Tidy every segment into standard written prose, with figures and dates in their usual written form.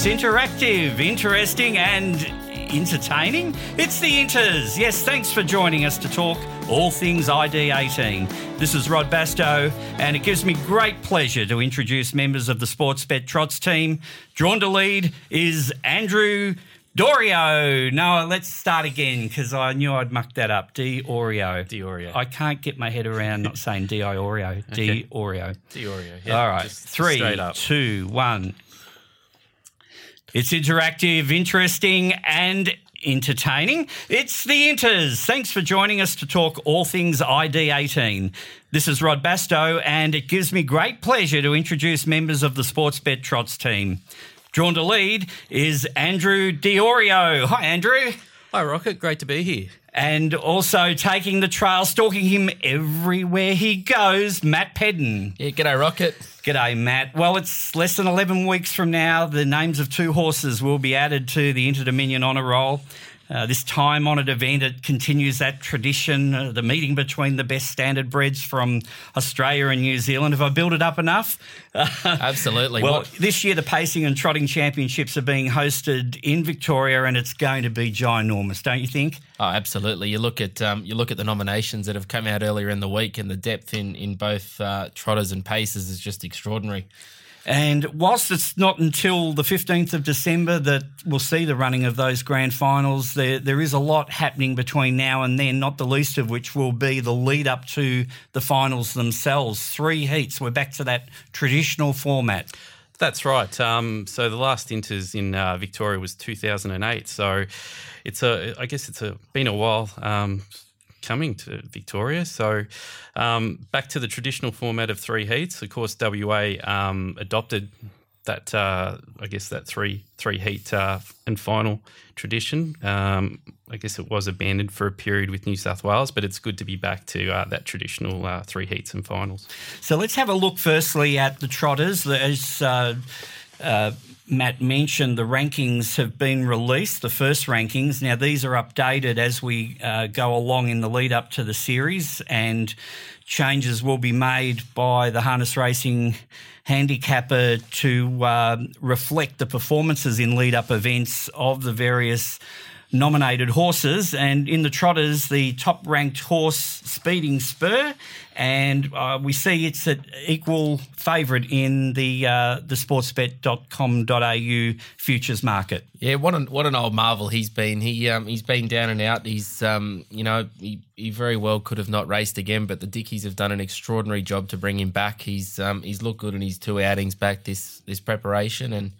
It's interactive, interesting and entertaining. It's the Inters. Yes, thanks for joining us to talk all things ID18. This is Rod Basto, and it gives me great pleasure to introduce members of the SportsBet Trots team. Drawn to lead is Andrew DiOrio. No, let's start again because I knew I'd mucked that up. DiOrio. I can't get my head around not saying DiOrio. Okay. DiOrio. Yeah, all right. 3, 2, 1. It's interactive, interesting and entertaining. It's the Inters. Thanks for joining us to talk all things ID18. This is Rod Basto, and it gives me great pleasure to introduce members of the SportsBet Trots team. Drawn to lead is Andrew DiOrio. Hi, Andrew. Hi, Rocket. Great to be here. And also taking the trail, stalking him everywhere he goes, Matt Pedden. Yeah, g'day, Rocket. G'day, Matt. Well, it's less than 11 weeks from now. The names of 2 horses will be added to the Inter-Dominion honour roll. This time-honoured event, it continues that tradition, the meeting between the best standard breds from Australia and New Zealand. Have I built it up enough? Absolutely. Well, this year the Pacing and Trotting Championships are being hosted in Victoria, and it's going to be ginormous, don't you think? Oh, absolutely. You look at the nominations that have come out earlier in the week, and the depth in both trotters and paces is just extraordinary. And whilst it's not until the 15th of December that we'll see the running of those grand finals, there is a lot happening between now and then, not the least of which will be the lead up to the finals themselves. 3 heats. We're back to that traditional format. That's right. So the last Inters in Victoria was 2008. So it's been a while. Coming to Victoria. So back to the traditional format of 3 heats. Of course, WA adopted that, that three heat and final tradition. It was abandoned for a period with New South Wales, but it's good to be back to that traditional 3 heats and finals. So let's have a look firstly at the trotters. There's Matt mentioned the rankings have been released, the first rankings. Now, these are updated as we go along in the lead-up to the series, and changes will be made by the harness racing handicapper to reflect the performances in lead-up events of the various nominated horses. And in the trotters, the top-ranked horse, Speeding Spur, and we see it's an equal favourite in the sportsbet.com.au futures market. Yeah, what an old marvel he's been. He's been down and out. He's he very well could have not raced again, but the Dickies have done an extraordinary job to bring him back. He's looked good in his 2 outings back this preparation, and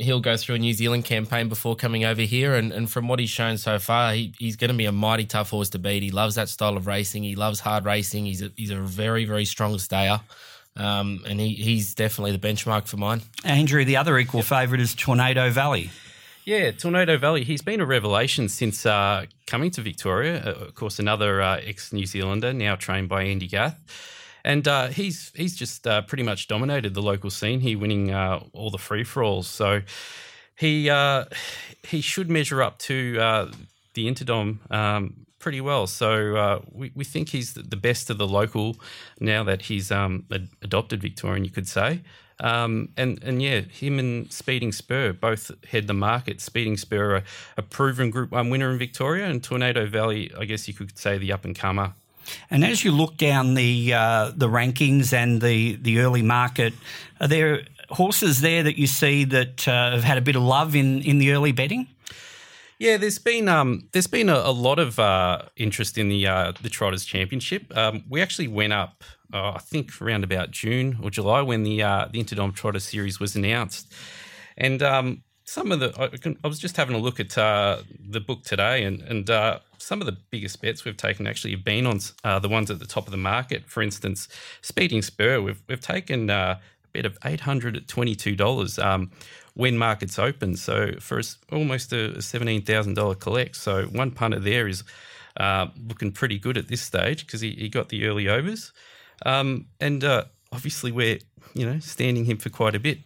he'll go through a New Zealand campaign before coming over here, and from what he's shown so far, he's going to be a mighty tough horse to beat. He loves that style of racing. He loves hard racing. He's a very, very strong stayer, and he's definitely the benchmark for mine. Andrew, the other equal favourite is Tornado Valley. Yeah, Tornado Valley. He's been a revelation since coming to Victoria. Of course, another ex-New Zealander now trained by Andy Gath. And he's just pretty much dominated the local scene. He winning all the free-for-alls. So he should measure up to the Interdom pretty well. So we think he's the best of the local now that he's adopted Victorian, you could say. And him and Speeding Spur both head the market. Speeding Spur, a proven Group 1 winner in Victoria, and Tornado Valley, I guess you could say the up-and-comer. And as you look down the rankings and the early market, are there horses there that you see that have had a bit of love in the early betting? Yeah, there's been a lot of interest in the Trotters Championship. We actually went up, I think, around about June or July when the Interdom Trotter Series was announced, and I was just having a look at the book today, and some of the biggest bets we've taken actually have been on the ones at the top of the market. For instance, Speeding Spur, we've taken a bet of $800 at $22 when markets open. So for almost a $17,000 collect. So one punter there is looking pretty good at this stage because he got the early overs, and obviously we're standing him for quite a bit.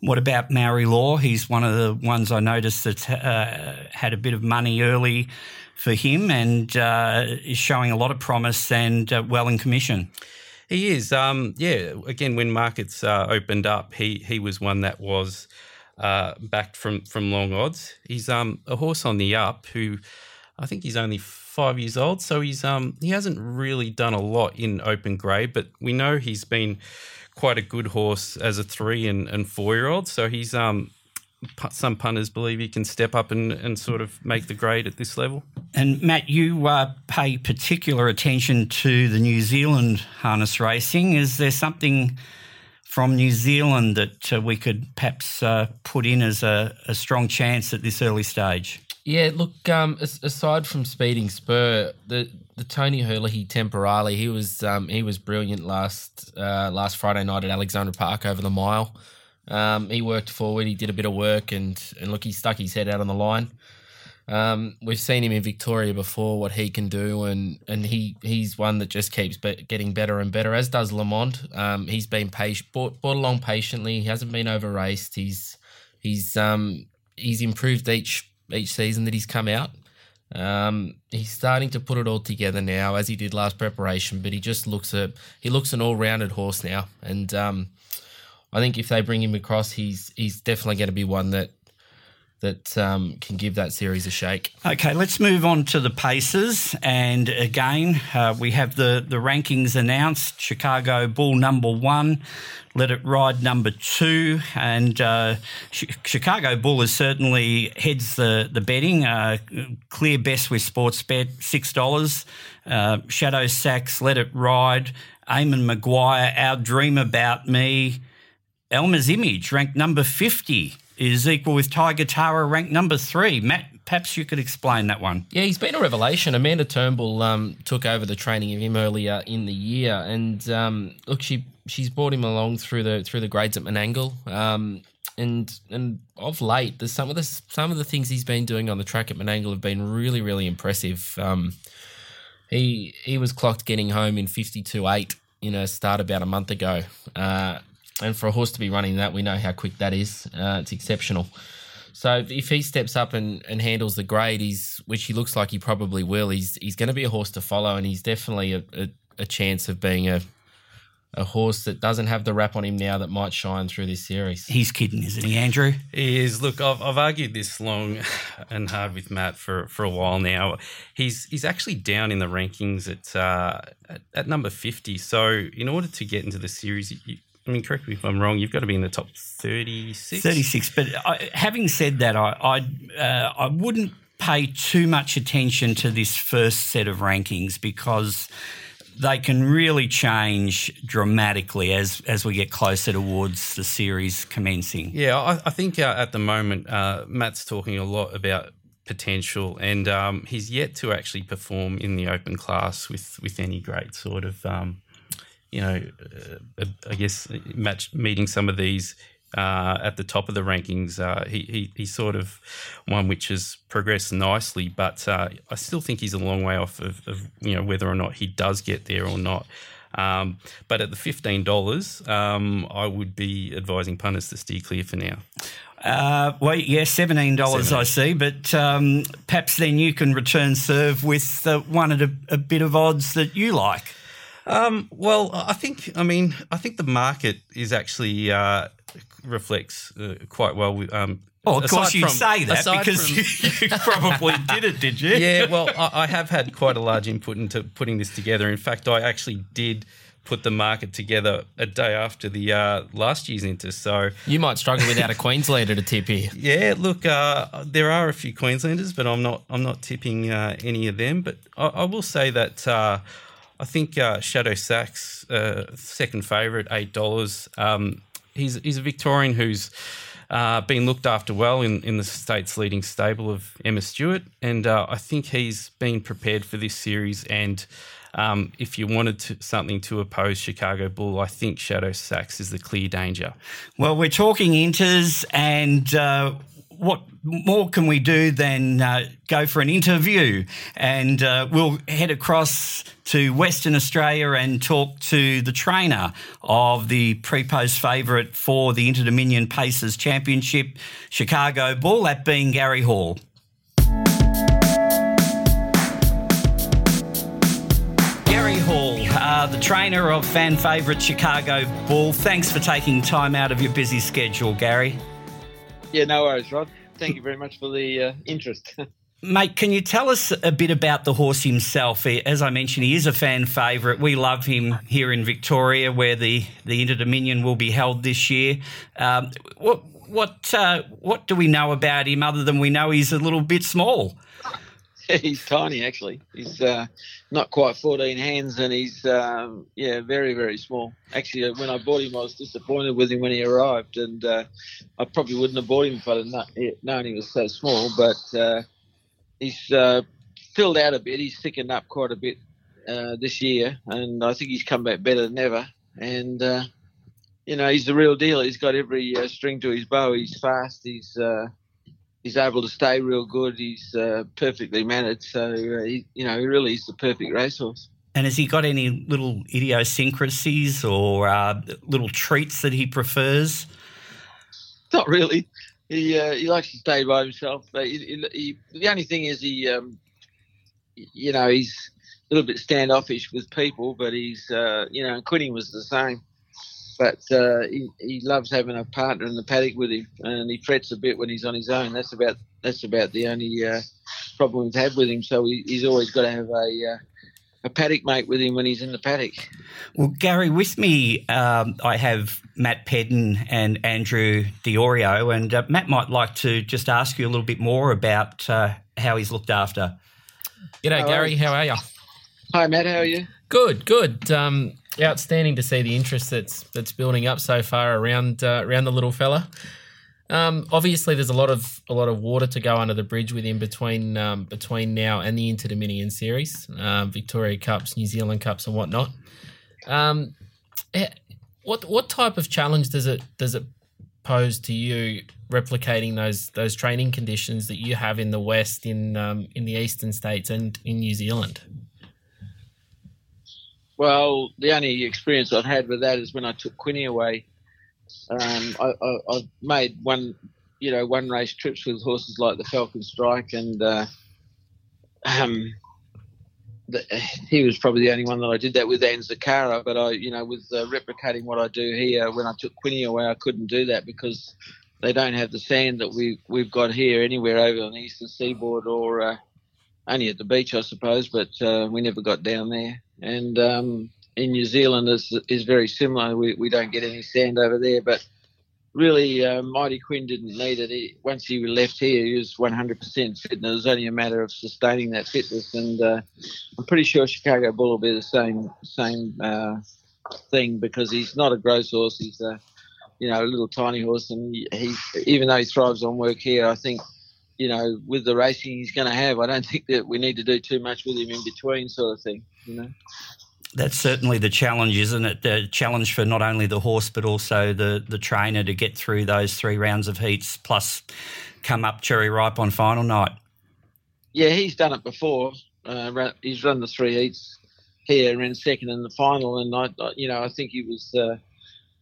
What about Maori Law? He's one of the ones I noticed that had a bit of money early for him and is showing a lot of promise and well in commission. He is. Again, when markets opened up, he was one that was backed from long odds. He's a horse on the up who I think he's only 5 years old, so he's he hasn't really done a lot in open grey, but we know he's been quite a good horse as a 3 and 4 year old, so he's some punters believe he can step up and sort of make the grade at this level. And, Matt, you pay particular attention to the New Zealand harness racing. Is there something from New Zealand that we could perhaps put in as a strong chance at this early stage? Yeah, look, aside from Speeding Spur, the Tony Hurley temporarily, he was brilliant last Friday night at Alexandra Park over the mile. He worked forward, he did a bit of work, and look, he stuck his head out on the line. We've seen him in Victoria before, what he can do, and he's one that just keeps getting better and better, as does Lamond. He's been brought along patiently. He hasn't been over raced. He's improved each season that he's come out. He's starting to put it all together now, as he did last preparation. But he just looks an all-rounded horse now, and I think if they bring him across, he's definitely going to be one that can give that series a shake. Okay, let's move on to the paces. And again, we have the rankings announced. Chicago Bull number 1, Let It Ride number 2. And Chicago Bull is certainly heads the betting. Clear best with SportsBet, $6. Shadow Sax, Let It Ride, Eamon Maguire, Our Dream About Me. Elmer's Image, ranked number 50, is equal with Tiger Tara, ranked number 3. Matt, perhaps you could explain that one. Yeah, he's been a revelation. Amanda Turnbull took over the training of him earlier in the year, and look, she's brought him along through the grades at Menangle, and of late, some of the things he's been doing on the track at Menangle have been really, really impressive. He was clocked getting home in 52.8 in a start about a month ago. And for a horse to be running that, we know how quick that is. It's exceptional. So if he steps up and handles the grade, which he looks like he probably will, he's going to be a horse to follow, and he's definitely a chance of being a horse that doesn't have the wrap on him now that might shine through this series. He's kidding, isn't he, Andrew? He is. Look, I've argued this long and hard with Matt for a while now. He's actually down in the rankings at number 50. So in order to get into the series, correct me if I'm wrong, you've got to be in the top 36. 36, but having said that, I wouldn't pay too much attention to this first set of rankings because they can really change dramatically as we get closer towards the series commencing. Yeah, I think at the moment Matt's talking a lot about potential, and he's yet to actually perform in the open class with any great sort of... I guess meeting some of these at the top of the rankings, he's sort of one which has progressed nicely, but I still think he's a long way off of whether or not he does get there or not. But at the $15, I would be advising punters to steer clear for now. $17 I see, but perhaps then you can return serve with one at a bit of odds that you like. Well, I think the market is actually reflects quite well. Oh, of course you say that because you probably did it, did you? Yeah, well, I have had quite a large input into putting this together. In fact, I actually did put the market together a day after the last year's Inter. So you might struggle without a Queenslander to tip here. Yeah, look, there are a few Queenslanders, but I'm not tipping any of them. But I will say that. I think Shadow Sax, second favourite, $8. He's a Victorian who's been looked after well in the state's leading stable of Emma Stewart, and I think he's been prepared for this series. And if you wanted something to oppose Chicago Bull, I think Shadow Sax is the clear danger. Well, we're talking Inters, and what more can we do than go for an interview? And we'll head across to Western Australia and talk to the trainer of the pre-post favourite for the Inter-Dominion Pacers Championship, Chicago Bull, that being Gary Hall. Gary Hall, the trainer of fan favourite Chicago Bull. Thanks for taking time out of your busy schedule, Gary. Yeah, no worries, Rod. Thank you very much for the interest. Mate, can you tell us a bit about the horse himself? As I mentioned, he is a fan favourite. We love him here in Victoria, where the Inter-Dominion will be held this year. What do we know about him other than we know he's a little bit small? He's tiny, actually. He's not quite 14 hands, and he's very, very small. Actually, when I bought him, I was disappointed with him when he arrived, and I probably wouldn't have bought him if I'd known he was so small, but... He's filled out a bit. He's thickened up quite a bit this year, and I think he's come back better than ever. And, he's the real deal. He's got every string to his bow. He's fast. He's able to stay real good. He's perfectly managed. So, he really is the perfect racehorse. And has he got any little idiosyncrasies or little treats that he prefers? Not really. He likes to stay by himself. The only thing is he's a little bit standoffish with people, but he's, and Quinny was the same. But he loves having a partner in the paddock with him, and he frets a bit when he's on his own. That's about the only problem we've had with him. So he's always got to have a paddock mate with him when he's in the paddock. Well, Gary, with me I have Matt Pedden and Andrew DiOrio, and Matt might like to just ask you a little bit more about how he's looked after. G'day, Gary. How are you? Hi, Matt. How are you? Good. Outstanding to see the interest that's building up so far around the little fella. Obviously, there's a lot of water to go under the bridge with him between now and the Inter-Dominion Series, Victoria Cups, New Zealand Cups, and whatnot. What type of challenge does it pose to you replicating those training conditions that you have in the West, in the Eastern States, and in New Zealand? Well, the only experience I've had with that is when I took Quinny away. I've made one race trips with horses like the Falcon Strike, and he was probably the only one that I did that with, Anne Zakara. But with replicating what I do here, when I took Quinny away, I couldn't do that because they don't have the sand that we've got here anywhere over on the eastern seaboard, or only at the beach, I suppose. But we never got down there, and. In New Zealand is very similar. We don't get any sand over there, but really Mighty Quinn didn't need it. Once he left here, he was 100% fit, and it was only a matter of sustaining that fitness. And I'm pretty sure Chicago Bull will be the same thing, because he's not a gross horse. He's a little tiny horse, and he, even though he thrives on work here, I think with the racing he's going to have, I don't think that we need to do too much with him in between, sort of thing. That's certainly the challenge, isn't it? The challenge for not only the horse but also the trainer to get through those three rounds of heats plus come up cherry ripe on final night. Yeah, he's done it before. He's run the three heats here, ran second in the final, and I think he was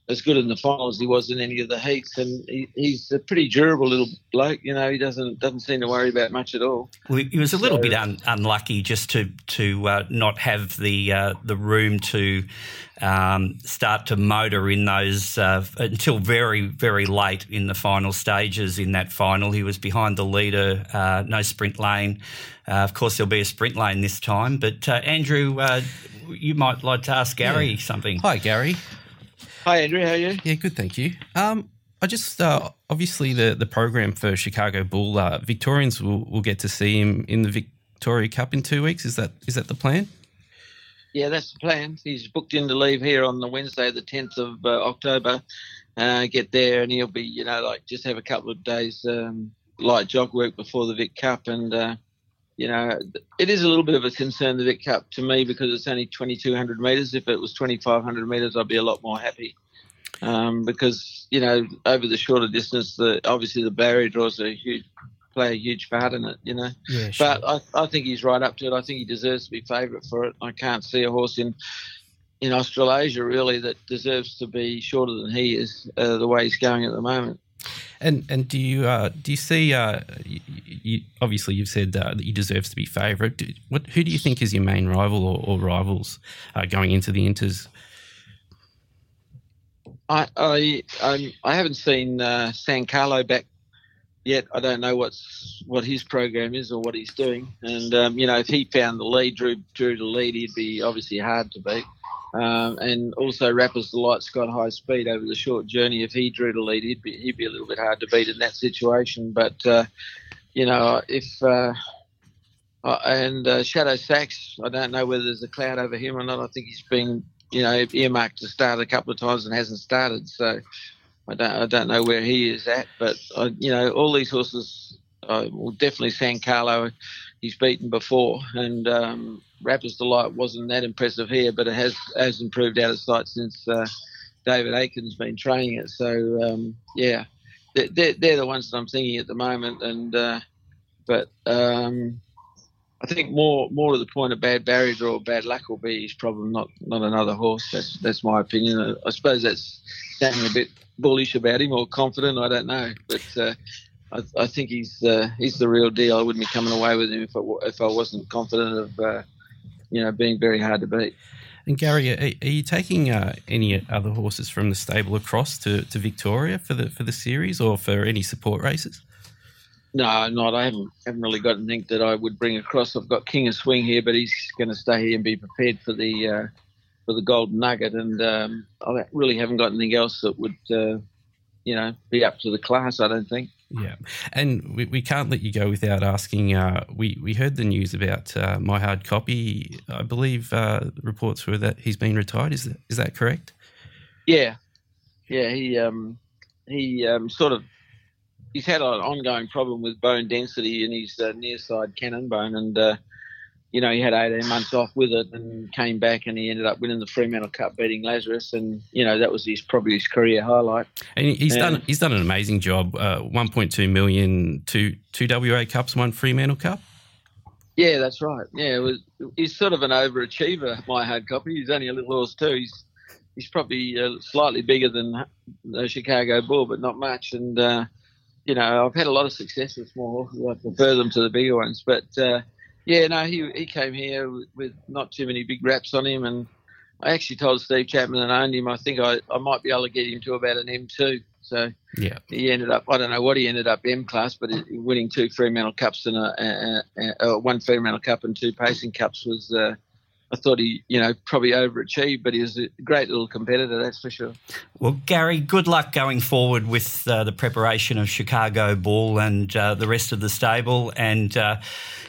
as good in the final as he was in any of the heats, and he's a pretty durable little bloke. He doesn't seem to worry about much at all. Well, he was a little bit unlucky just to not have the room to start to motor in those until very, very late in the final stages. In that final, he was behind the leader, no sprint lane. Of course, there'll be a sprint lane this time. But Andrew, you might like to ask Gary something. Hi, Gary. Hi, Andrew. How are you? Yeah, good, thank you. I just obviously the program for Chicago Bull, Victorians will get to see him in the Victoria Cup in 2 weeks. Is that the plan? Yeah, that's the plan. He's booked in to leave here on the Wednesday, the 10th of October. Get there, and he'll be just have a couple of days light jog work before the Vic Cup, and it is a little bit of a concern, the Vic Cup, to me, because it's only 2,200 metres. If it was 2,500 metres, I'd be a lot more happy because, over the shorter distance, obviously the barrier draws play a huge part in it, Yeah, sure. But I think he's right up to it. I think he deserves to be favourite for it. I can't see a horse in Australasia, really, that deserves to be shorter than he is the way he's going at the moment. And do you see? Obviously, you've said that he deserves to be favourite. Who do you think is your main rival or rivals going into the Inters? I haven't seen San Carlo back yet I don't know what his program is or what he's doing. And, you know, if he found the lead, drew the lead, he'd be obviously hard to beat. And also Rapper's Delight's got high speed over the short journey. If he drew the lead, he'd be a little bit hard to beat in that situation. But, you know, if... Shadow Sax, I don't know whether there's a cloud over him or not. I think he's been, you know, earmarked to start a couple of times and hasn't started. So I don't know where he is at. But, you know, all these horses, well, definitely San Carlo, he's beaten before. And Rapper's Delight wasn't that impressive here, but it has improved out of sight since David Aiken's been training it. So, yeah, they're the ones that I'm thinking at the moment. And I think more to the point of bad barrier draw, bad luck will be his problem, not another horse. That's my opinion. I suppose that's sounding a bit bullish about him or confident. I don't know, but I think he's the real deal. I wouldn't be coming away with him if I wasn't confident of being very hard to beat. And Gary, are you taking any other horses from the stable across to Victoria for the series or for any support races? No, not. I haven't really got anything that I would bring across. I've got King of Swing here, but he's going to stay here and be prepared for the Golden Nugget. And I really haven't got anything else that would, be up to the class, I don't think. Yeah, and we can't let you go without asking. We heard the news about My Hard Copy. I believe reports were that he's been retired. Is that correct? Yeah. He's had an ongoing problem with bone density in his near side cannon bone, and he had 18 months off with it and came back, and he ended up winning the Fremantle Cup, beating Lazarus, and that was his career highlight. And he's done an amazing job. 1.2 million, two WA Cups, one Fremantle Cup. Yeah, that's right. Yeah, he's sort of an overachiever. My Hard Copy. He's only a little horse too. He's probably slightly bigger than the Chicago Bull, but not much, and. I've had a lot of success with small horses. I prefer them to the bigger ones. But, he came here with not too many big raps on him. And I actually told Steve Chapman that I owned him, I think I might be able to get him to about an M2. So yeah. He ended up, I don't know what he ended up M-class, but winning two Fremantle Cups and one Fremantle Cup and two Pacing Cups was I thought he, probably overachieved, but he was a great little competitor, that's for sure. Well, Gary, good luck going forward with the preparation of Chicago Bull and the rest of the stable. And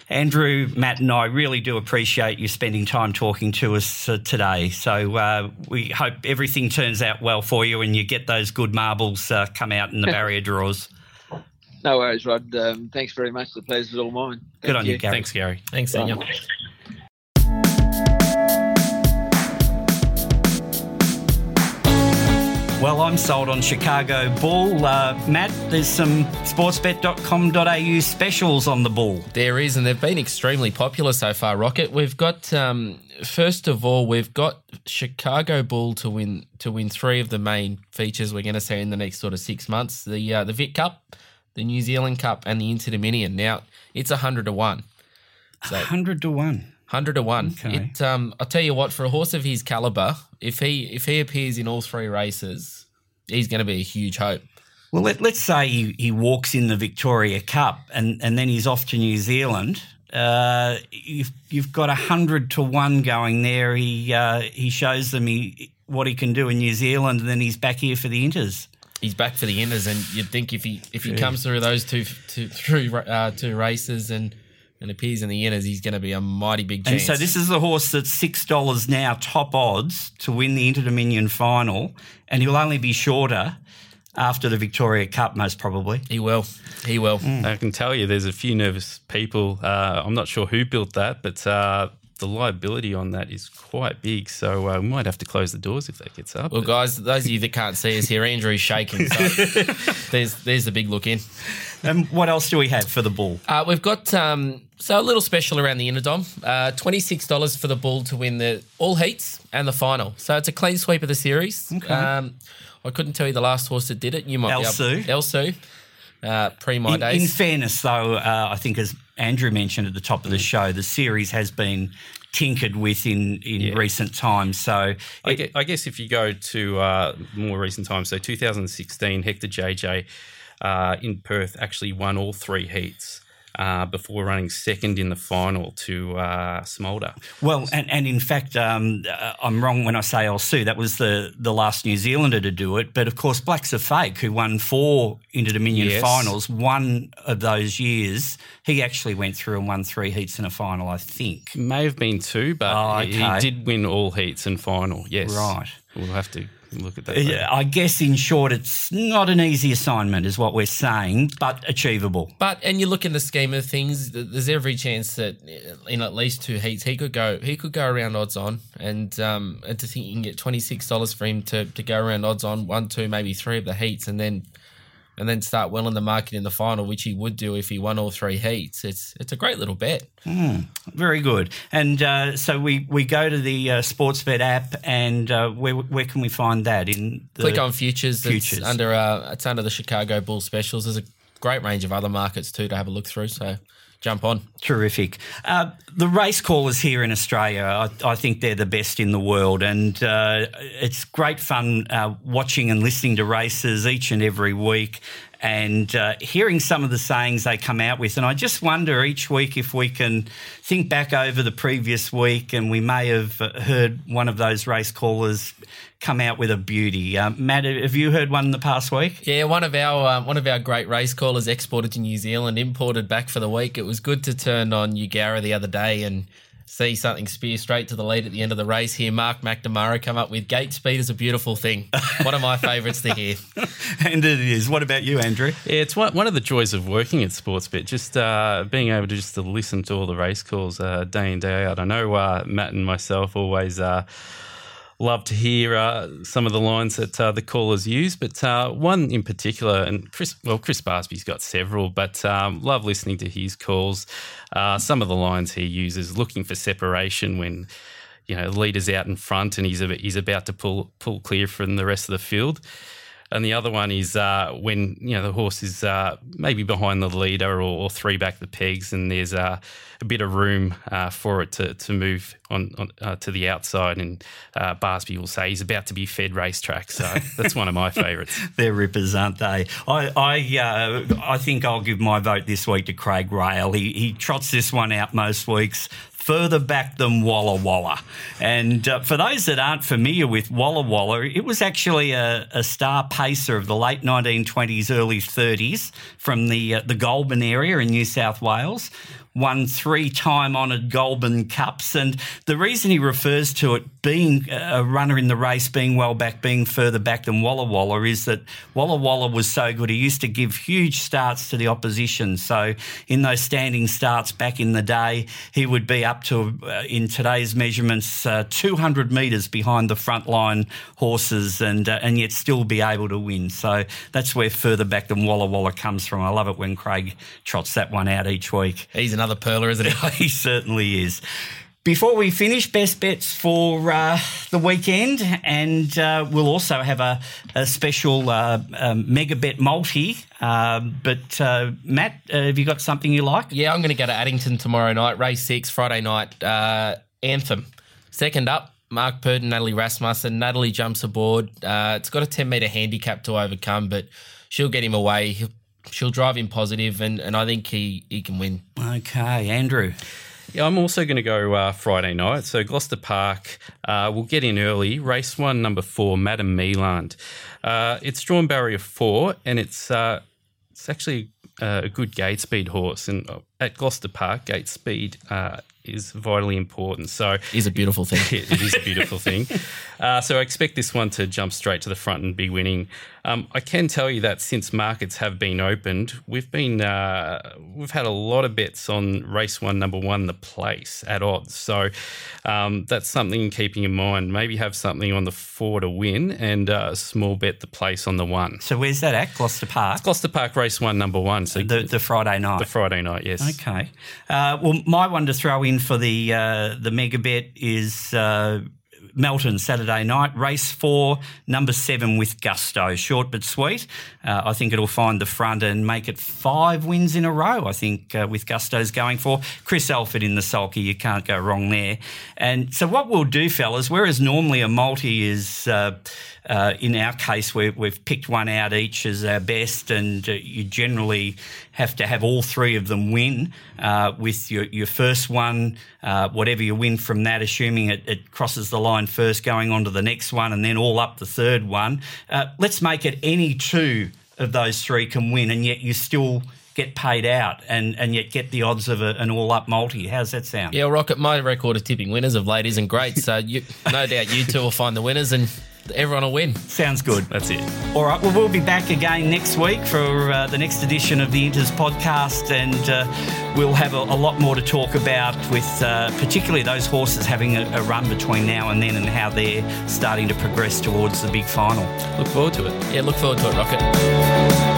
Andrew, Matt and I really do appreciate you spending time talking to us today. So we hope everything turns out well for you and you get those good marbles come out in the barrier draws. No worries, Rod. Thanks very much. The pleasure's all mine. Good on you, Gary. Thanks, Gary. Thanks, Daniel. Well, I'm sold on Chicago Bull. Matt, there's some sportsbet.com.au specials on the Bull. There is, and they've been extremely popular so far, Rocket. We've got, first of all, Chicago Bull to win three of the main features we're going to see in the next sort of 6 months, the Vic Cup, the New Zealand Cup and the Inter-Dominion. Now, it's 100 to 1. So 100 to 1. Okay. I'll tell you what, for a horse of his calibre, if he appears in all three races, he's going to be a huge hope. Well, let's say he walks in the Victoria Cup and then he's off to New Zealand. You've got 100 to 1 going there. He shows them what he can do in New Zealand and then he's back here for the Inters. He's back for the Inters, and you'd think if he comes through those two races and appears in the inners, he's going to be a mighty big chance. And so this is the horse that's $6 now, top odds, to win the Inter-Dominion final, and he'll only be shorter after the Victoria Cup most probably. He will. Mm. I can tell you there's a few nervous people. I'm not sure who built that, but the liability on that is quite big, so we might have to close the doors if that gets up. Well, guys, those of you that can't see us here, Andrew's shaking, so there's the big look in. And what else do we have for the Bull? We've got a little special around the Inter-Dom, $26 for the Bull to win the all heats and the final. So it's a clean sweep of the series. Okay. I couldn't tell you the last horse that did it. You might be Elsu. Pre my days. In fairness, though, I think as Andrew mentioned at the top of the show, the series has been tinkered with in recent times. So I guess if you go to more recent times, so 2016, Hector JJ in Perth actually won all three heats before running second in the final to Smolder. Well, and in fact, I'm wrong when I say El Sue. That was the last New Zealander to do it. But, of course, Blacks of Fake, who won four Inter-Dominion finals, one of those years, he actually went through and won three heats in a final, I think. May have been two, but he did win all heats and final, yes. Right. We'll have to look at that later. I guess, in short, it's not an easy assignment is what we're saying, but achievable. And you look in the scheme of things, there's every chance that in at least two heats he could go around odds on, and to think you can get $26 for him to go around odds on 1, 2, maybe three of the heats, and then start well in the market in the final, which he would do if he won all three heats. It's a great little bet. Very good. And so we go to the Sportsbet app, and where can we find that? Click on futures. It's under the Chicago Bull specials. There's a great range of other markets too to have a look through. So jump on. Terrific. The race callers here in Australia, I think they're the best in the world, and it's great fun watching and listening to races each and every week and hearing some of the sayings they come out with. And I just wonder each week if we can think back over the previous week and we may have heard one of those race callers come out with a beauty. Matt, have you heard one in the past week? Yeah, one of our great race callers exported to New Zealand, imported back for the week. It was good to turn on Ugara the other day and see something spear straight to the lead at the end of the race here. Mark McNamara come up with gate speed is a beautiful thing. One of my favourites to hear. And it is. What about you, Andrew? Yeah, it's one of the joys of working at Sportsbet, just being able to just to listen to all the race calls day in, day out. I know Matt and myself always... love to hear some of the lines that the callers use, but one in particular, and Chris Barsby's got several, but love listening to his calls. Some of the lines he uses, looking for separation when, you know, the leader's out in front and he's about to pull clear from the rest of the field. And the other one is when, you know, the horse is maybe behind the leader or three back the pegs and there's a bit of room for it to move on to the outside, and Barsby will say he's about to be fed racetrack. So that's one of my favourites. They're rippers, aren't they? I think I'll give my vote this week to Craig Rail. He trots this one out most weeks. Further back than Walla Walla. And for those that aren't familiar with Walla Walla, it was actually a star pacer of the late 1920s, early 30s from the Goulburn area in New South Wales, won three-time honoured Goulburn Cups. And the reason he refers to it being a runner in the race, being well back, being further back than Walla Walla, is that Walla Walla was so good. He used to give huge starts to the opposition. So in those standing starts back in the day, he would be up to, in today's measurements, 200 metres behind the frontline horses and yet still be able to win. So that's where further back than Walla Walla comes from. I love it when Craig trots that one out each week. He's another pearler, isn't he? He certainly is. Before we finish, best bets for the weekend, and we'll also have a special mega bet multi. But Matt, have you got something you like? Yeah, I'm going to go to Addington tomorrow night, race 6, Friday night, Anthem. Second up, Mark Pedden, Natalie Rasmussen. Natalie jumps aboard. It's got a 10-metre handicap to overcome, but she'll get him away. She'll drive him positive, and I think he can win. Okay, Andrew. Yeah, I'm also going to go Friday night. So Gloucester Park will get in early. Race 1, number 4, Madame Meland. It's drawn barrier 4, and it's actually a good gate speed horse. And at Gloucester Park, gate speed is vitally important. So is a beautiful thing. It is a beautiful thing. So I expect this one to jump straight to the front and be winning. I can tell you that since markets have been opened, we've had a lot of bets on race 1, number 1, The Place at odds. So that's something keeping in mind. Maybe have something on the 4 to win and a small bet The Place on the 1. So where's that at? Gloucester Park. It's Gloucester Park, race 1, number 1. So the Friday night. The Friday night, yes. Okay. Well, my one to throw in for the mega bet is Melton Saturday night, race 4, number 7 with Gusto. Short but sweet. I think it'll find the front and make it 5 wins in a row, I think, with Gusto's going for. Chris Alford in the sulky, you can't go wrong there. And so what we'll do, fellas, whereas normally a multi is, in our case, we've picked one out each as our best, and you generally have to have all 3 of them win with your first one, whatever you win from that, assuming it crosses the line first, going on to the next one and then all up the third one. Let's make it any 2 of those 3 can win, and yet you still get paid out and yet get the odds of an all-up multi. How's that sound? Yeah, Rocket, my record of tipping winners of late isn't great, so no doubt you two will find the winners and everyone will win. Sounds good. That's it. All right, well, we'll be back again next week for the next edition of the Inters podcast, and we'll have a lot more to talk about with particularly those horses having a run between now and then, and how they're starting to progress towards the big final. Look forward to it. Yeah, look forward to it, Rocket.